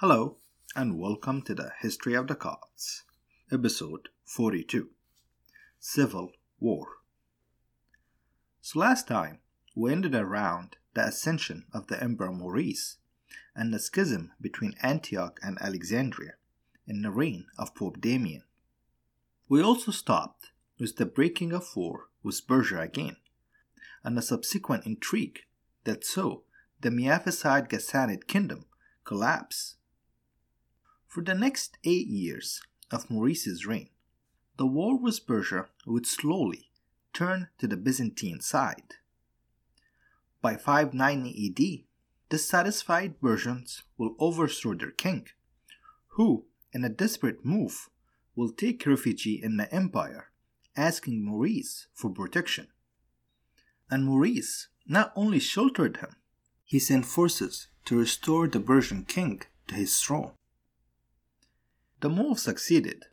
Hello, and welcome to the History of the Cards, episode 42, Civil War. So last time, we ended around the ascension of the Emperor Maurice and the schism between Antioch and Alexandria in the reign of Pope Damien. We also stopped with the breaking of war with Persia again, and the subsequent intrigue that saw the Miaphysite Ghassanids kingdom collapse. For the next 8 years of Maurice's reign, the war with Persia would slowly turn to the Byzantine side. By 590 AD, dissatisfied Persians will overthrow their king, who, in a desperate move, will take refuge in the empire, asking Maurice for protection. And Maurice not only sheltered him, he sent forces to restore the Persian king to his throne. The move succeeded,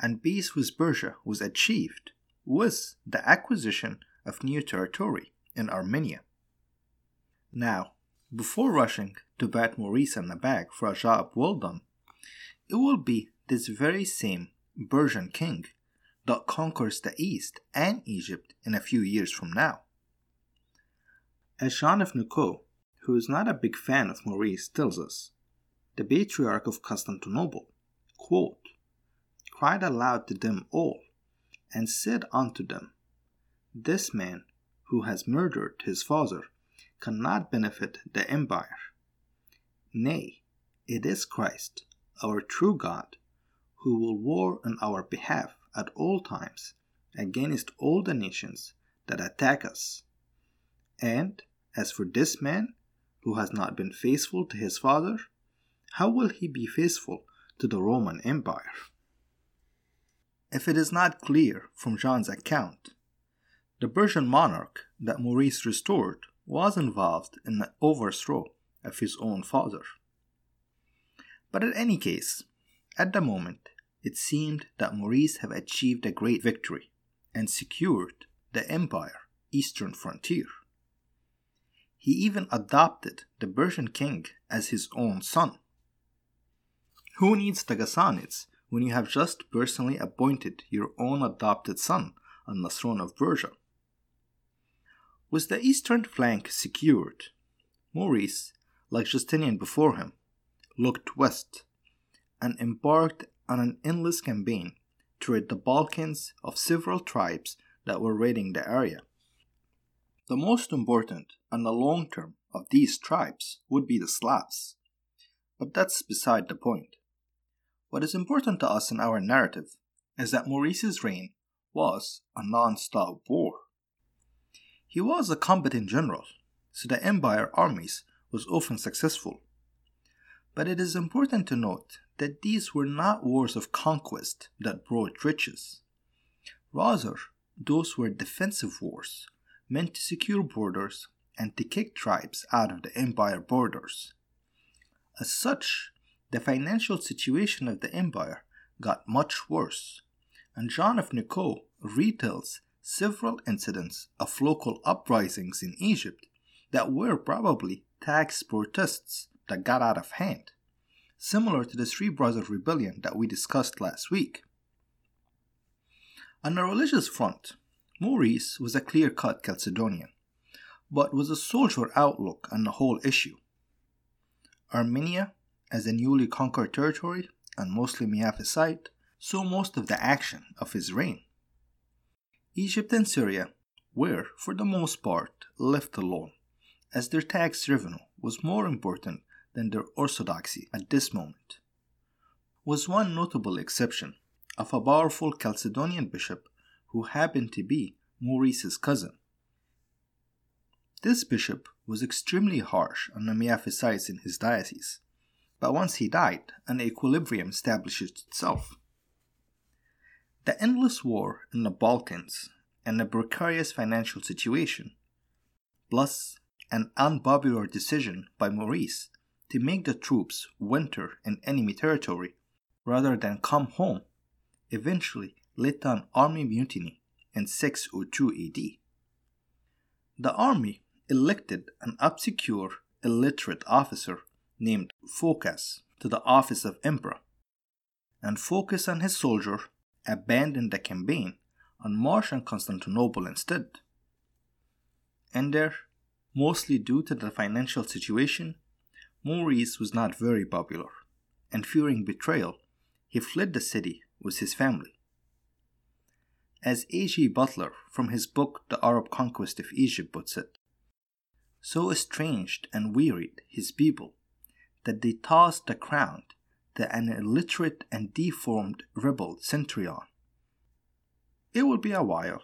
and peace with Persia was achieved with the acquisition of new territory in Armenia. Now, before rushing to pat Maurice on the back for a job well done, it will be this very same Persian king that conquers the East and Egypt in a few years from now. As John of Nuko, who is not a big fan of Maurice, tells us, the Patriarch of Constantinople, quote, cried aloud to them all, and said unto them, this man who has murdered his father cannot benefit the empire. Nay, it is Christ, our true God, who will war on our behalf at all times against all the nations that attack us. And as for this man who has not been faithful to his father, how will he be faithful to the Roman Empire? If it is not clear from John's account, the Persian monarch that Maurice restored was involved in the overthrow of his own father. But in any case, at the moment, it seemed that Maurice had achieved a great victory and secured the empire eastern frontier. He even adopted the Persian king as his own son. Who needs the Ghassanids when you have just personally appointed your own adopted son on the throne of Persia? With the eastern flank secured, Maurice, like Justinian before him, looked west and embarked on an endless campaign to rid the Balkans of several tribes that were raiding the area. The most important and the long term of these tribes would be the Slavs, but that's beside the point. What is important to us in our narrative is that Maurice's reign was a non-stop war. He was a competent general, so the empire armies was often successful. But it is important to note that these were not wars of conquest that brought riches. Rather, those were defensive wars meant to secure borders and to kick tribes out of the empire borders. As such, the financial situation of the empire got much worse, and John of Nuko retells several incidents of local uprisings in Egypt that were probably tax protests that got out of hand, similar to the Three Brothers Rebellion that we discussed last week. On the religious front, Maurice was a clear-cut Chalcedonian, but with a soldier outlook on the whole issue. Armenia, as a newly conquered territory, and mostly Miaphysite, saw most of the action of his reign. Egypt and Syria were, for the most part, left alone, as their tax revenue was more important than their orthodoxy at this moment, with one notable exception of a powerful Chalcedonian bishop who happened to be Maurice's cousin. This bishop was extremely harsh on the Miaphysites in his diocese, but once he died, an equilibrium establishes itself. The endless war in the Balkans and the precarious financial situation, plus an unpopular decision by Maurice to make the troops winter in enemy territory rather than come home, eventually led to an army mutiny in 602 AD. The army elected an obscure, illiterate officer named Phocas to the office of emperor, and Phocas and his soldiers abandoned the campaign and marched on Constantinople instead. And there, mostly due to the financial situation, Maurice was not very popular, and fearing betrayal, he fled the city with his family. As A.G. Butler from his book The Arab Conquest of Egypt puts it, so estranged and wearied his people that they tossed the crown to an illiterate and deformed rebel centurion. It will be a while,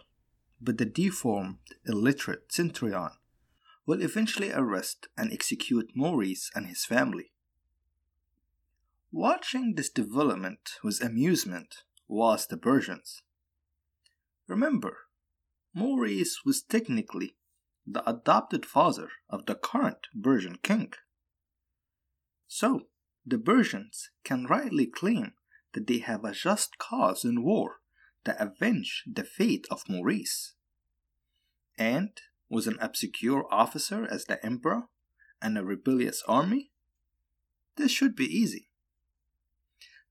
but the deformed, illiterate centurion will eventually arrest and execute Maurice and his family. Watching this development with amusement was the Persians. Remember, Maurice was technically the adopted father of the current Persian king. So, the Persians can rightly claim that they have a just cause in war to avenge the fate of Maurice. And, with an obscure officer as the emperor and a rebellious army, this should be easy.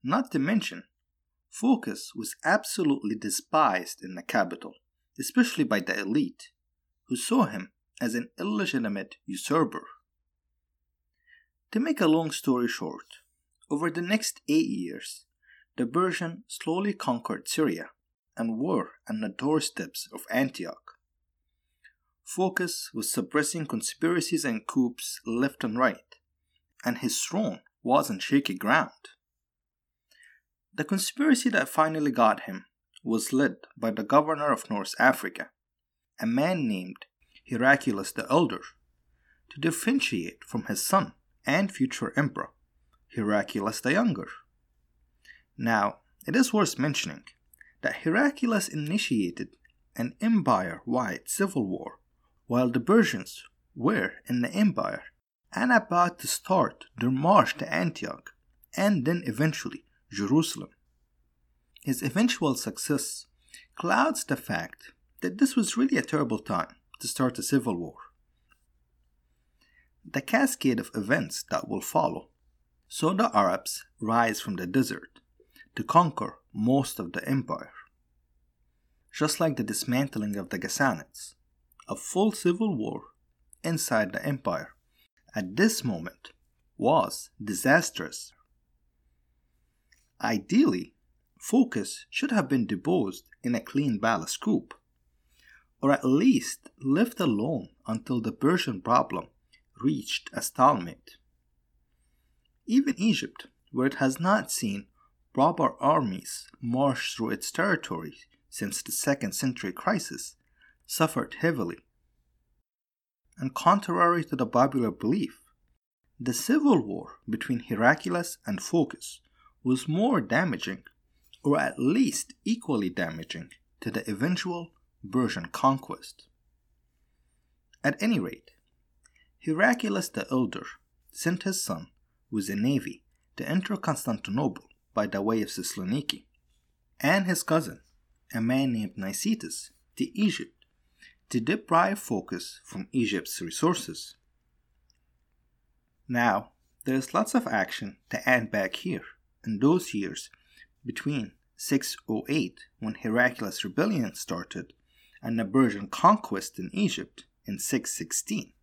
Not to mention, Phocas was absolutely despised in the capital, especially by the elite, who saw him as an illegitimate usurper. To make a long story short, over the next 8 years, the Persians slowly conquered Syria and were on the doorsteps of Antioch. Phocas was suppressing conspiracies and coups left and right, and his throne was on shaky ground. The conspiracy that finally got him was led by the governor of North Africa, a man named Heraclius the Elder, to differentiate from his son and future emperor, Heraclius the Younger. Now, it is worth mentioning that Heraclius initiated an empire-wide civil war while the Persians were in the empire and about to start their march to Antioch and then eventually Jerusalem. His eventual success clouds the fact that this was really a terrible time to start a civil war. The cascade of events that will follow saw the Arabs rise from the desert to conquer most of the empire. Just like the dismantling of the Ghassanids, a full civil war inside the empire at this moment was disastrous. Ideally, Phocas should have been deposed in a clean ballast coup, or at least left alone until the Persian problem reached a stalemate. Even Egypt, where it has not seen proper armies march through its territory since the 2nd century crisis, suffered heavily. And contrary to the popular belief, the civil war between Heraclius and Phocas was more damaging, or at least equally damaging, to the eventual Persian conquest. At any rate, Heraclius the Elder sent his son with a navy to enter Constantinople by the way of Thessaloniki, and his cousin, a man named Nicetas, to Egypt to deprive Phocas from Egypt's resources. Now, there is lots of action to add back here in those years between 608, when Heraclius' rebellion started, and the Persian conquest in Egypt in 616.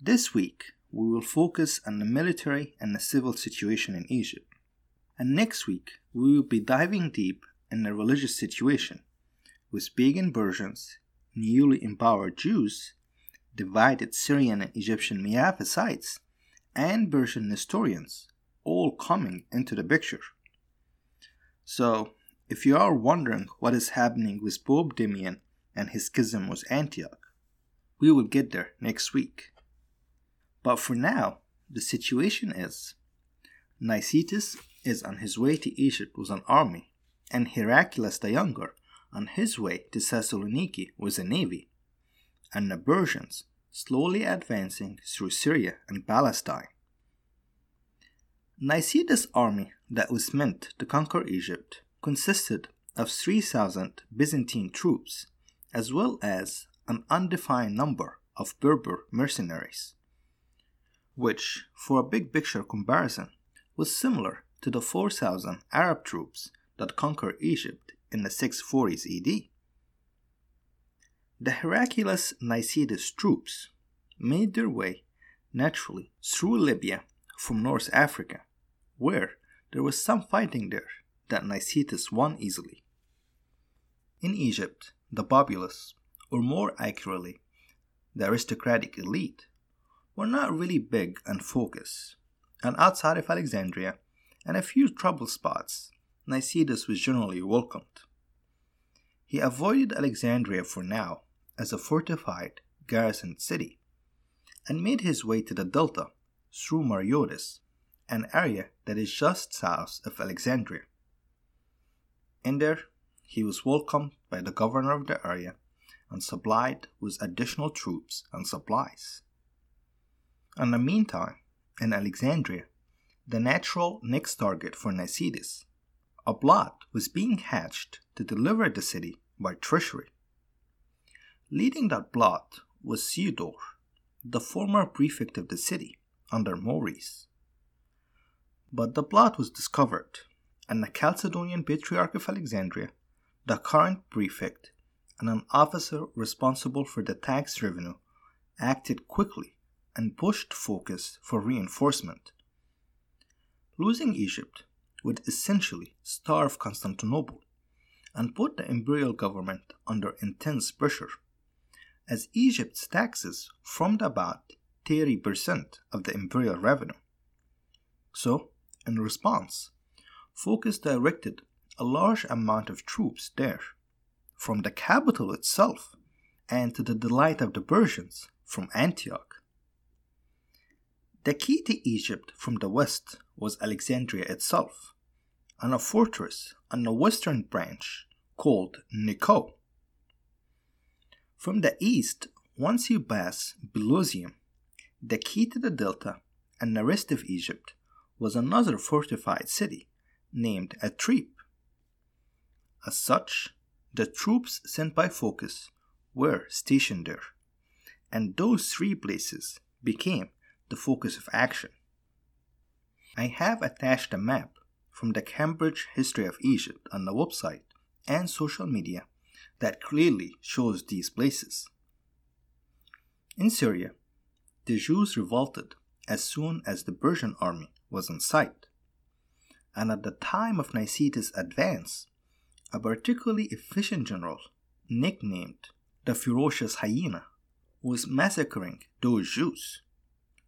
This week, we will focus on the military and the civil situation in Egypt. And next week, we will be diving deep in the religious situation, with pagan Persians, newly empowered Jews, divided Syrian and Egyptian Miaphysites, and Persian Nestorians, all coming into the picture. So, if you are wondering what is happening with Pope Damien and his schism with Antioch, we will get there next week. But for now, the situation is, Nicetas is on his way to Egypt with an army, and Heraclius the Younger on his way to Thessaloniki with a navy, and the Persians slowly advancing through Syria and Palestine. Nicetas' army that was meant to conquer Egypt consisted of 3,000 Byzantine troops, as well as an undefined number of Berber mercenaries. which, for a big picture comparison, was similar to the 4,000 Arab troops that conquered Egypt in the 640s AD. The Heraclius Nicetas troops made their way naturally through Libya from North Africa, where there was some fighting there that Nicetas won easily. In Egypt, the populace, or more accurately, the aristocratic elite, were not really big and focused, and outside of Alexandria and a few trouble spots, Nicetas was generally welcomed. He avoided Alexandria for now as a fortified, garrisoned city, and made his way to the delta through Mariodas, an area that is just south of Alexandria. In there, he was welcomed by the governor of the area and supplied with additional troops and supplies. In the meantime, in Alexandria, the natural next target for Nicetas, a plot was being hatched to deliver the city by treachery. Leading that plot was Theodore, the former prefect of the city under Maurice. But the plot was discovered, and the Chalcedonian Patriarch of Alexandria, the current prefect, and an officer responsible for the tax revenue acted quickly and pushed Phocas for reinforcement. Losing Egypt would essentially starve Constantinople and put the imperial government under intense pressure, as Egypt's taxes formed about 30% of the imperial revenue. So, in response, Phocas directed a large amount of troops there, from the capital itself, and to the delight of the Persians, from Antioch. The key to Egypt from the west was Alexandria itself, and a fortress on the western branch called Nico. From the east, once you pass Pelusium, the key to the delta and the rest of Egypt was another fortified city named Athrib. As such, the troops sent by Phocas were stationed there, and those three places became the focus of action. I have attached a map from the Cambridge History of Egypt on the website and social media that clearly shows these places. In Syria, the Jews revolted as soon as the Persian army was in sight, and at the time of Nicetas' advance, a particularly efficient general, nicknamed the Ferocious Hyena, was massacring those Jews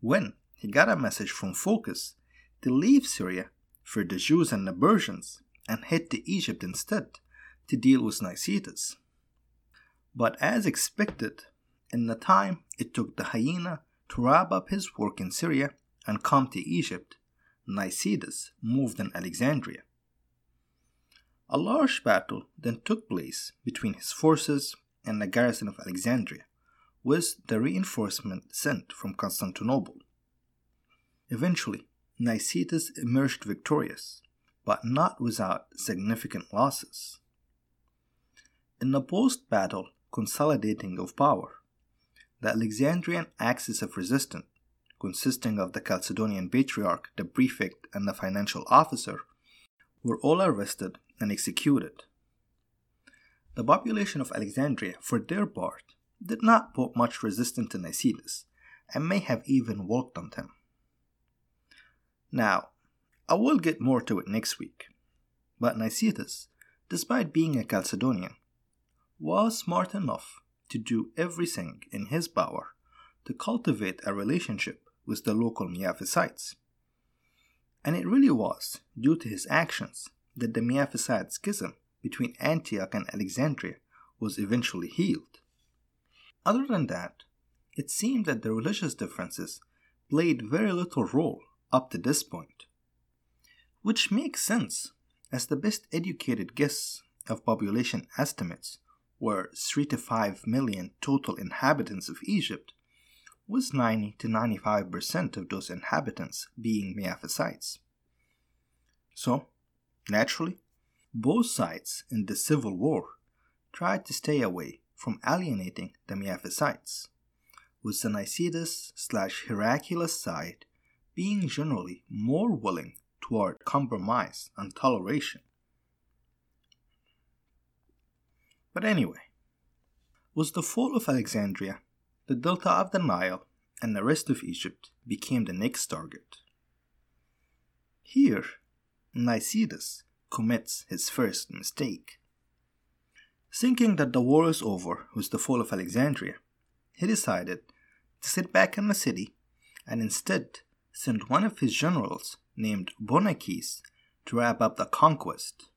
when he got a message from Phocas to leave Syria for the Jews and the Persians and head to Egypt instead to deal with Nicetas. But as expected, in the time it took the Hyena to wrap up his work in Syria and come to Egypt, Nicetas moved in Alexandria. A large battle then took place between his forces and the garrison of Alexandria, with the reinforcement sent from Constantinople. Eventually, Nicetas emerged victorious, but not without significant losses. In the post-battle consolidating of power, the Alexandrian axis of resistance, consisting of the Chalcedonian Patriarch, the prefect, and the financial officer, were all arrested and executed. The population of Alexandria, for their part, did not put much resistance to Nicetas, and may have even welcomed him. Now, I will get more to it next week, but Nicetas, despite being a Chalcedonian, was smart enough to do everything in his power to cultivate a relationship with the local Miaphysites. And it really was due to his actions that the Miaphysite schism between Antioch and Alexandria was eventually healed. Other than that, it seemed that the religious differences played very little role up to this point, which makes sense, as the best educated guess of population estimates were 3 to 5 million total inhabitants of Egypt, with 90 to 95% of those inhabitants being Miaphysites. So, naturally, both sides in the civil war tried to stay away from alienating the Miaphysites, with the Nicetas/Heraclius side being generally more willing toward compromise and toleration. But anyway, with the fall of Alexandria, the delta of the Nile and the rest of Egypt became the next target. Here, Nicetas commits his first mistake. Thinking that the war is over with the fall of Alexandria, he decided to sit back in the city and instead sent one of his generals named Bonakis to wrap up the conquest.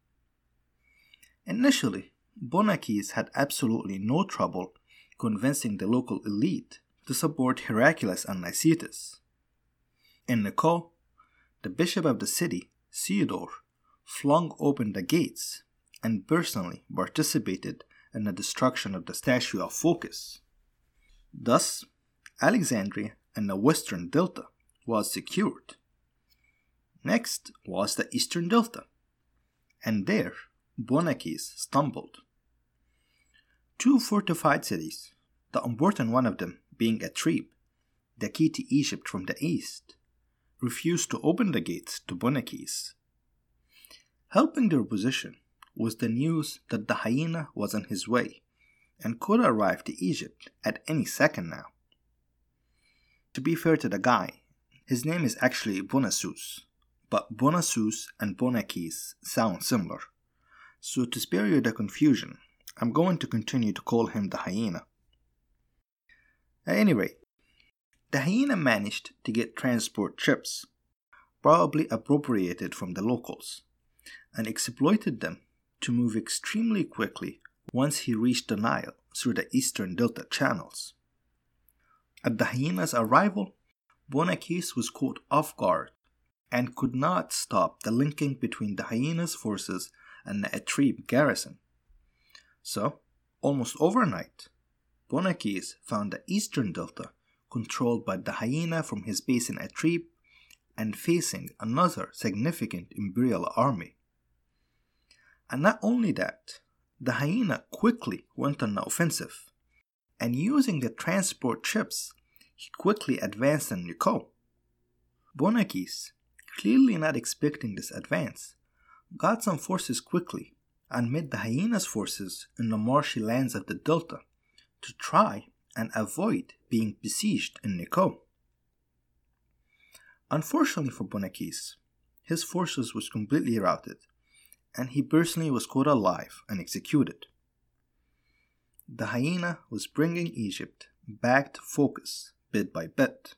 Initially, Bonakis had absolutely no trouble convincing the local elite to support Heraclius and Nicetas. In Nico, the bishop of the city, Theodore, flung open the gates and personally participated in the destruction of the statue of Phocas. Thus, Alexandria and the western delta was secured. Next was the eastern delta, and there Bonakis stumbled. Two fortified cities, the important one of them being Athrib, the key to Egypt from the east, refused to open the gates to Bonakis. Helping their position was the news that the hyena was on his way and could arrive to Egypt at any second now. To be fair to the guy, his name is actually Bonasus, but Bonasus and Bonakis sound similar. So to spare you the confusion, I'm going to continue to call him the hyena. At any rate, the hyena managed to get transport ships, probably appropriated from the locals, and exploited them to move extremely quickly once he reached the Nile through the eastern delta channels. At the hyena's arrival, Bonakis was caught off guard and could not stop the linking between the hyena's forces and the Athrib garrison. So, almost overnight, Bonakis found the eastern delta controlled by the hyena from his base in Athrib and facing another significant imperial army. And not only that, the hyena quickly went on the offensive, and using the transport ships, he quickly advanced on Nuko. Bonakis, clearly not expecting this advance, got some forces quickly and met the hyena's forces in the marshy lands of the delta to try and avoid being besieged in Nico. Unfortunately for Bonakis, his forces was completely routed and he personally was caught alive and executed. The hyena was bringing Egypt back to focus bit by bit.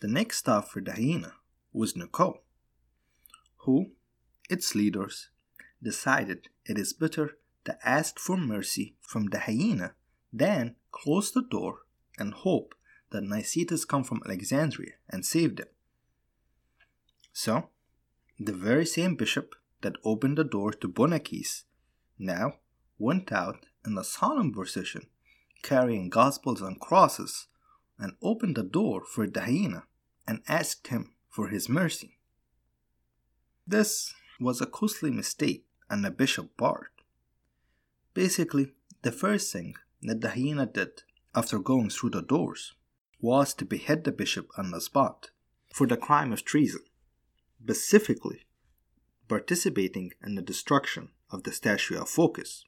The next stop for the hyena was Nuko, who, its leaders, decided it is better to ask for mercy from the hyena than close the door and hope that Nicetas come from Alexandria and save them. So, the very same bishop that opened the door to Bonakis now went out in a solemn procession carrying gospels and crosses and opened the door for the hyena and asked him for his mercy. This was a costly mistake on the bishop's part. Basically, the first thing that the hyena did after going through the doors was to behead the bishop on the spot for the crime of treason, specifically participating in the destruction of the statue of Phocas.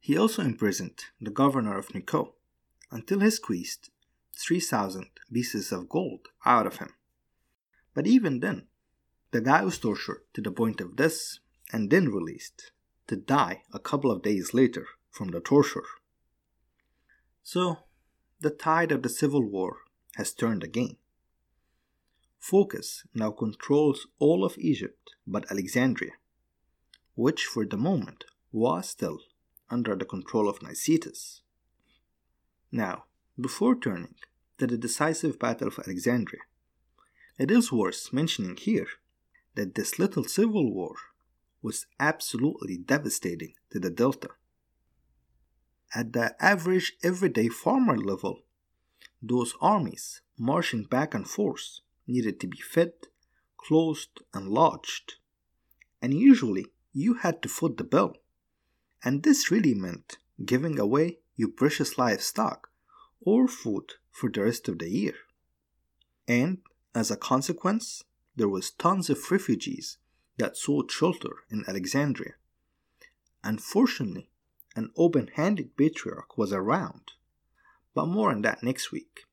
He also imprisoned the governor of Nico until he squeezed 3,000 pieces of gold out of him. But even then, the guy was tortured to the point of death and then released, to die a couple of days later from the torture. So, the tide of the civil war has turned again. Phocas now controls all of Egypt but Alexandria, which for the moment was still under the control of Nicetas. Now, before turning to the decisive battle of Alexandria, it is worth mentioning here that this little civil war was absolutely devastating to the delta. At the average everyday farmer level, those armies marching back and forth needed to be fed, clothed, and lodged, and usually you had to foot the bill, and this really meant giving away your precious livestock or food for the rest of the year. And, as a consequence, there was tons of refugees that sought shelter in Alexandria. Unfortunately, an open-handed patriarch was around, but more on that next week.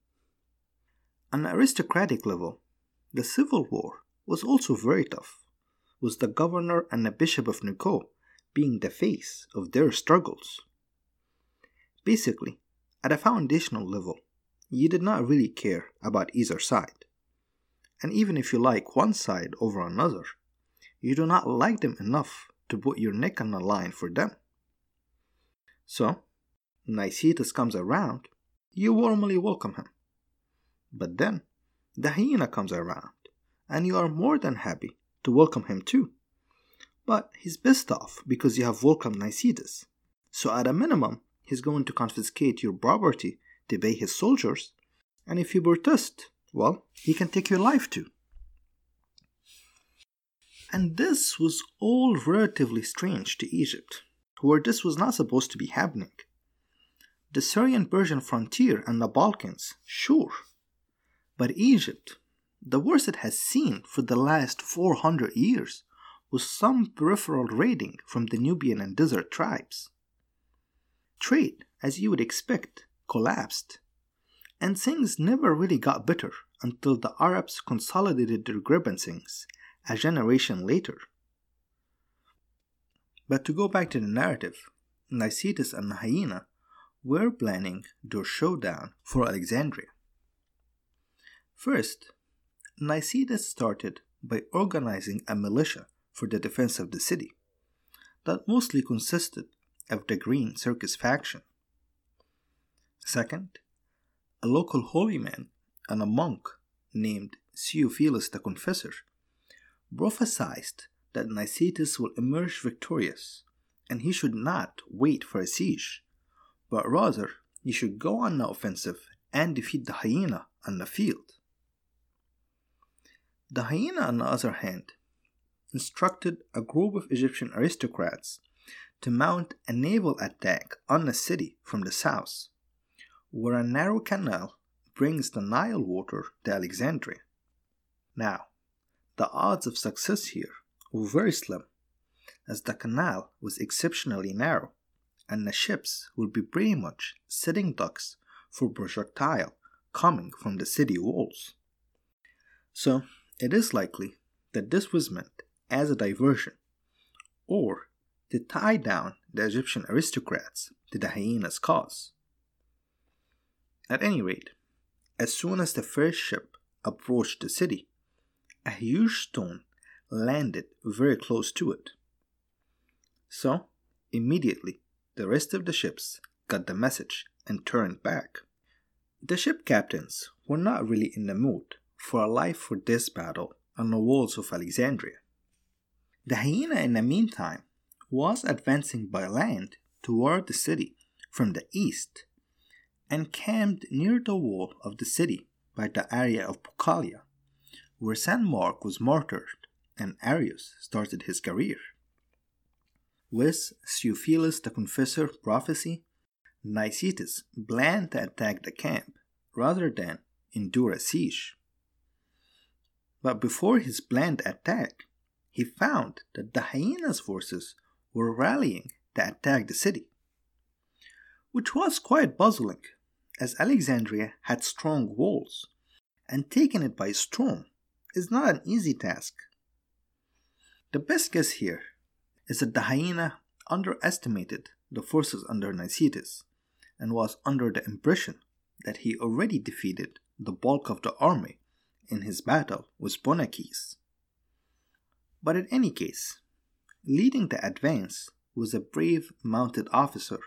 On an aristocratic level, the civil war was also very tough, with the governor and the bishop of Nuko being the face of their struggles. Basically, at a foundational level, you did not really care about either side. And even if you like one side over another, you do not like them enough to put your neck on the line for them. So, Nicetas comes around, you warmly welcome him. But then, Dahina comes around, and you are more than happy to welcome him too. But he's pissed off because you have welcomed Nicetas, so at a minimum, he's going to confiscate your property to pay his soldiers, and if you protest, well, he can take your life too. And this was all relatively strange to Egypt, where this was not supposed to be happening. The Syrian-Persian frontier and the Balkans, sure. But Egypt, the worst it has seen for the last 400 years, was some peripheral raiding from the Nubian and desert tribes. Trade, as you would expect, collapsed, and things never really got better until the Arabs consolidated their grievances a generation later. But to go back to the narrative, Nicetas and Hyena were planning their showdown for Alexandria. First, Nicetas started by organizing a militia for the defense of the city, that mostly consisted of the Green Circus faction. Second, a local holy man and a monk named Theophilus the Confessor prophesied that Nicetas will emerge victorious, and he should not wait for a siege, but rather he should go on the offensive and defeat the Hyena on the field. The Hyena, on the other hand, instructed a group of Egyptian aristocrats to mount a naval attack on the city from the south, where a narrow canal brings the Nile water to Alexandria. Now, the odds of success here were very slim, as the canal was exceptionally narrow, and the ships would be pretty much sitting ducks for projectile coming from the city walls. So, it is likely that this was meant as a diversion, or to tie down the Egyptian aristocrats to the Hyena's cause. At any rate, as soon as the first ship approached the city, a huge stone landed very close to it. So, immediately, the rest of the ships got the message and turned back. The ship captains were not really in the mood for a life or death battle on the walls of Alexandria. The Hyena, in the meantime, was advancing by land toward the city from the east and camped near the wall of the city by the area of Bucalia, where San Mark was martyred and Arius started his career. With Theophilus the Confessor prophecy, Nicetas planned to attack the camp rather than endure a siege. But before his planned attack, he found that the Hyena's forces were rallying to attack the city, which was quite puzzling, as Alexandria had strong walls, and taking it by storm is not an easy task. The best guess here is that the Hyena underestimated the forces under Nicetas, and was under the impression that he already defeated the bulk of the army in his battle with Bonakis. But in any case, leading the advance was a brave mounted officer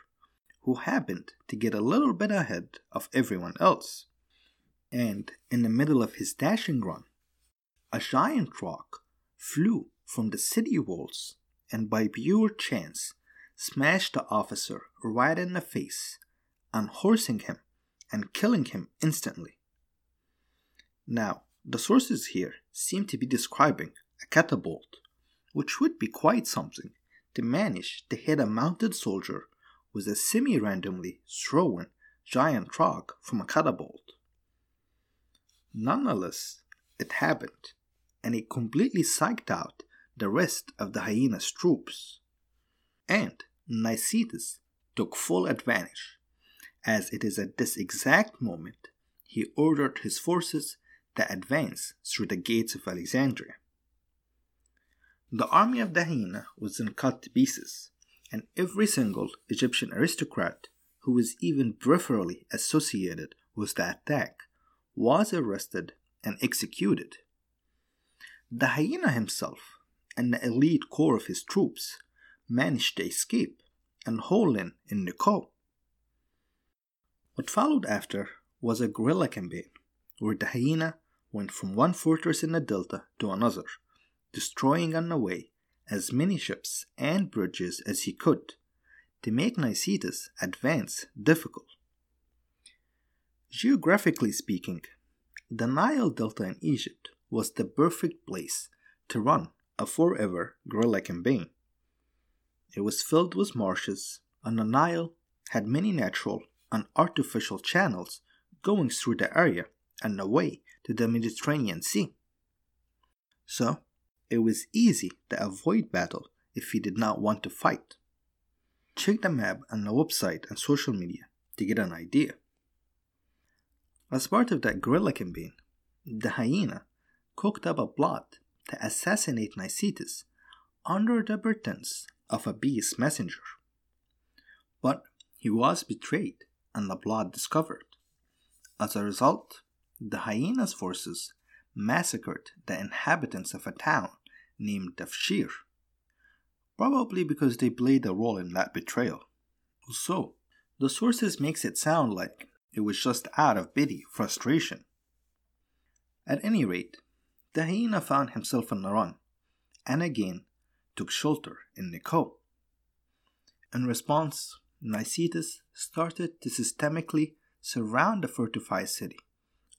who happened to get a little bit ahead of everyone else. And in the middle of his dashing run, a giant rock flew from the city walls and by pure chance smashed the officer right in the face, unhorsing him and killing him instantly. Now, the sources here seem to be describing a catapult, which would be quite something to manage to hit a mounted soldier with a semi-randomly thrown giant rock from a catapult. Nonetheless, it happened, and it completely psyched out the rest of the hyena's troops. And Nicetas took full advantage, as it is at this exact moment he ordered his forces to advance through the gates of Alexandria. The army of the hyena was then cut to pieces, and every single Egyptian aristocrat who was even peripherally associated with the attack was arrested and executed. The hyena himself and the elite core of his troops managed to escape and hole in Nuko. What followed after was a guerrilla campaign, where the hyena went from one fortress in the delta to another, destroying on the way as many ships and bridges as he could, to make Nicetas' advance difficult. Geographically speaking, the Nile Delta in Egypt was the perfect place to run a forever guerrilla campaign. It was filled with marshes, and the Nile had many natural and artificial channels going through the area and away to the Mediterranean Sea. So, it was easy to avoid battle if you did not want to fight. Check the map on the website and social media to get an idea. As part of that guerrilla campaign, the hyena cooked up a plot to assassinate Nicetas under the pretense of a beast messenger. But he was betrayed and the plot discovered. As a result, the hyena's forces massacred the inhabitants of a town named Tafshir, probably because they played a role in that betrayal. So, the sources makes it sound like it was just out of pity, frustration. At any rate, the hyena found himself on the run, and again took shelter in Nuko. In response, Nicetas started to systematically surround the fortified city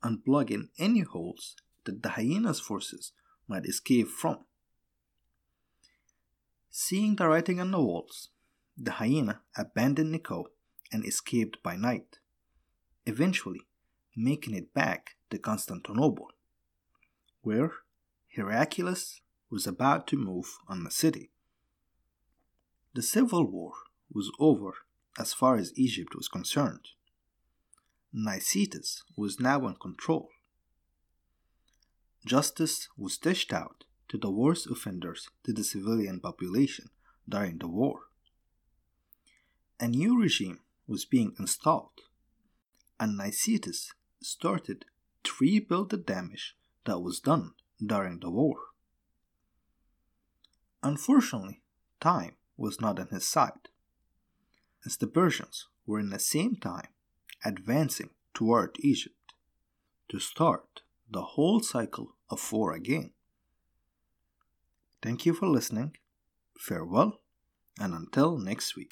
and plug in any holes that the hyena's forces might escape from. Seeing the writing on the walls, the hyena abandoned Nuko and escaped by night, eventually making it back to Constantinople, where Heraclius was about to move on the city. The civil war was over as far as Egypt was concerned. Nicetas was now in control. Justice was dished out to the worst offenders to the civilian population during the war. A new regime was being installed, and Nicetas started to rebuild the damage that was done during the war. Unfortunately, time was not on his side, as the Persians were in the same time advancing toward Egypt to start the whole cycle of war again. Thank you for listening, farewell, and until next week.